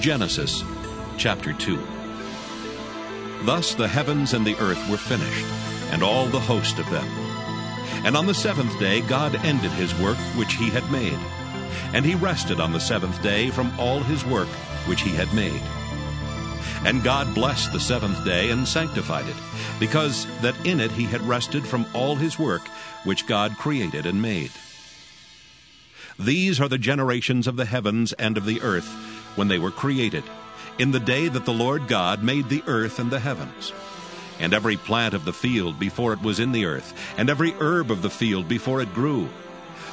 Genesis chapter 2. Thus the heavens and the earth were finished, and all the host of them. And on the seventh day God ended his work which he had made. And he rested on the seventh day from all his work which he had made. And God blessed the seventh day and sanctified it, because that in it he had rested from all his work which God created and made. These are the generations of the heavens and of the earth when they were created, in the day that the Lord God made the earth and the heavens. And every plant of the field before it was in the earth, and every herb of the field before it grew.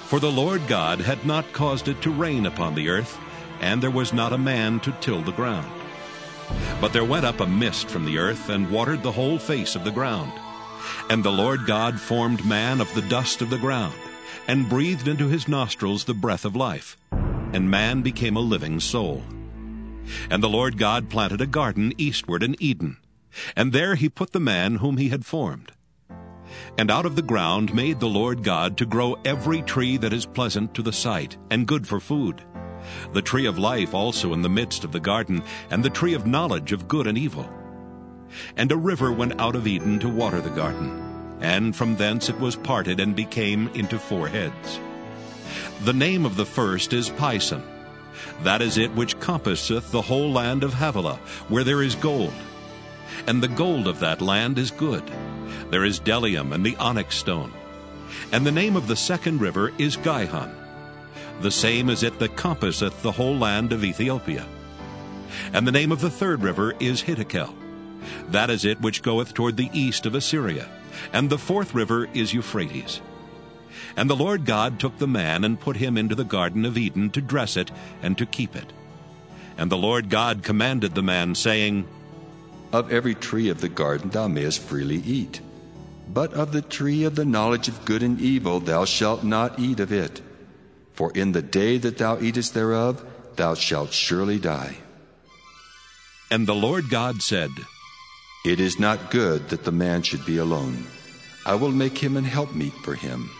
For the Lord God had not caused it to rain upon the earth, and there was not a man to till the ground. But there went up a mist from the earth, and watered the whole face of the ground. And the Lord God formed man of the dust of the ground, and breathed into his nostrils the breath of life. And man became a living soul. And the Lord God planted a garden eastward in Eden, and there he put the man whom he had formed. And out of the ground made the Lord God to grow every tree that is pleasant to the sight, and good for food. The tree of life also in the midst of the garden, and the tree of knowledge of good and evil. And a river went out of Eden to water the garden, and from thence it was parted and became into four heads. The name of the first is Pison. That is it which compasseth the whole land of Havilah, where there is gold. And the gold of that land is good. There is bdellium and the onyx stone. And the name of the second river is Gihon. The same is it that compasseth the whole land of Ethiopia. And the name of the third river is Hittikel. That is it which goeth toward the east of Assyria. And the fourth river is Euphrates. And the Lord God took the man and put him into the garden of Eden to dress it and to keep it. And the Lord God commanded the man, saying, Of every tree of the garden thou mayest freely eat, but of the tree of the knowledge of good and evil thou shalt not eat of it. For in the day that thou eatest thereof, thou shalt surely die. And the Lord God said, It is not good that the man should be alone. I will make him an helpmeet for him.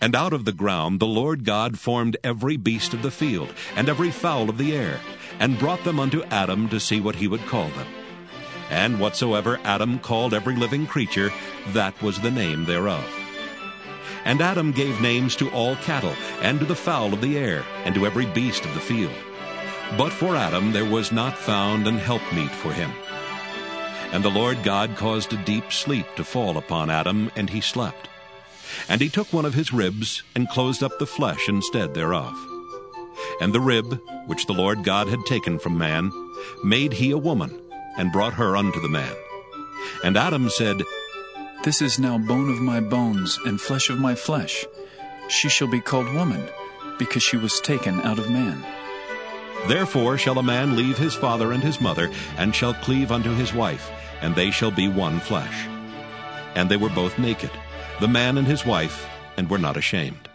And out of the ground the Lord God formed every beast of the field, and every fowl of the air, and brought them unto Adam to see what he would call them. And whatsoever Adam called every living creature, that was the name thereof. And Adam gave names to all cattle, and to the fowl of the air, and to every beast of the field. But for Adam there was not found an helpmeet for him. And the Lord God caused a deep sleep to fall upon Adam, and he slept. And he took one of his ribs, and closed up the flesh instead thereof. And the rib, which the Lord God had taken from man, made he a woman, and brought her unto the man. And Adam said, This is now bone of my bones, and flesh of my flesh. She shall be called woman, because she was taken out of man. Therefore shall a man leave his father and his mother, and shall cleave unto his wife, and they shall be one flesh. And they were both naked, the man and his wife, and were not ashamed.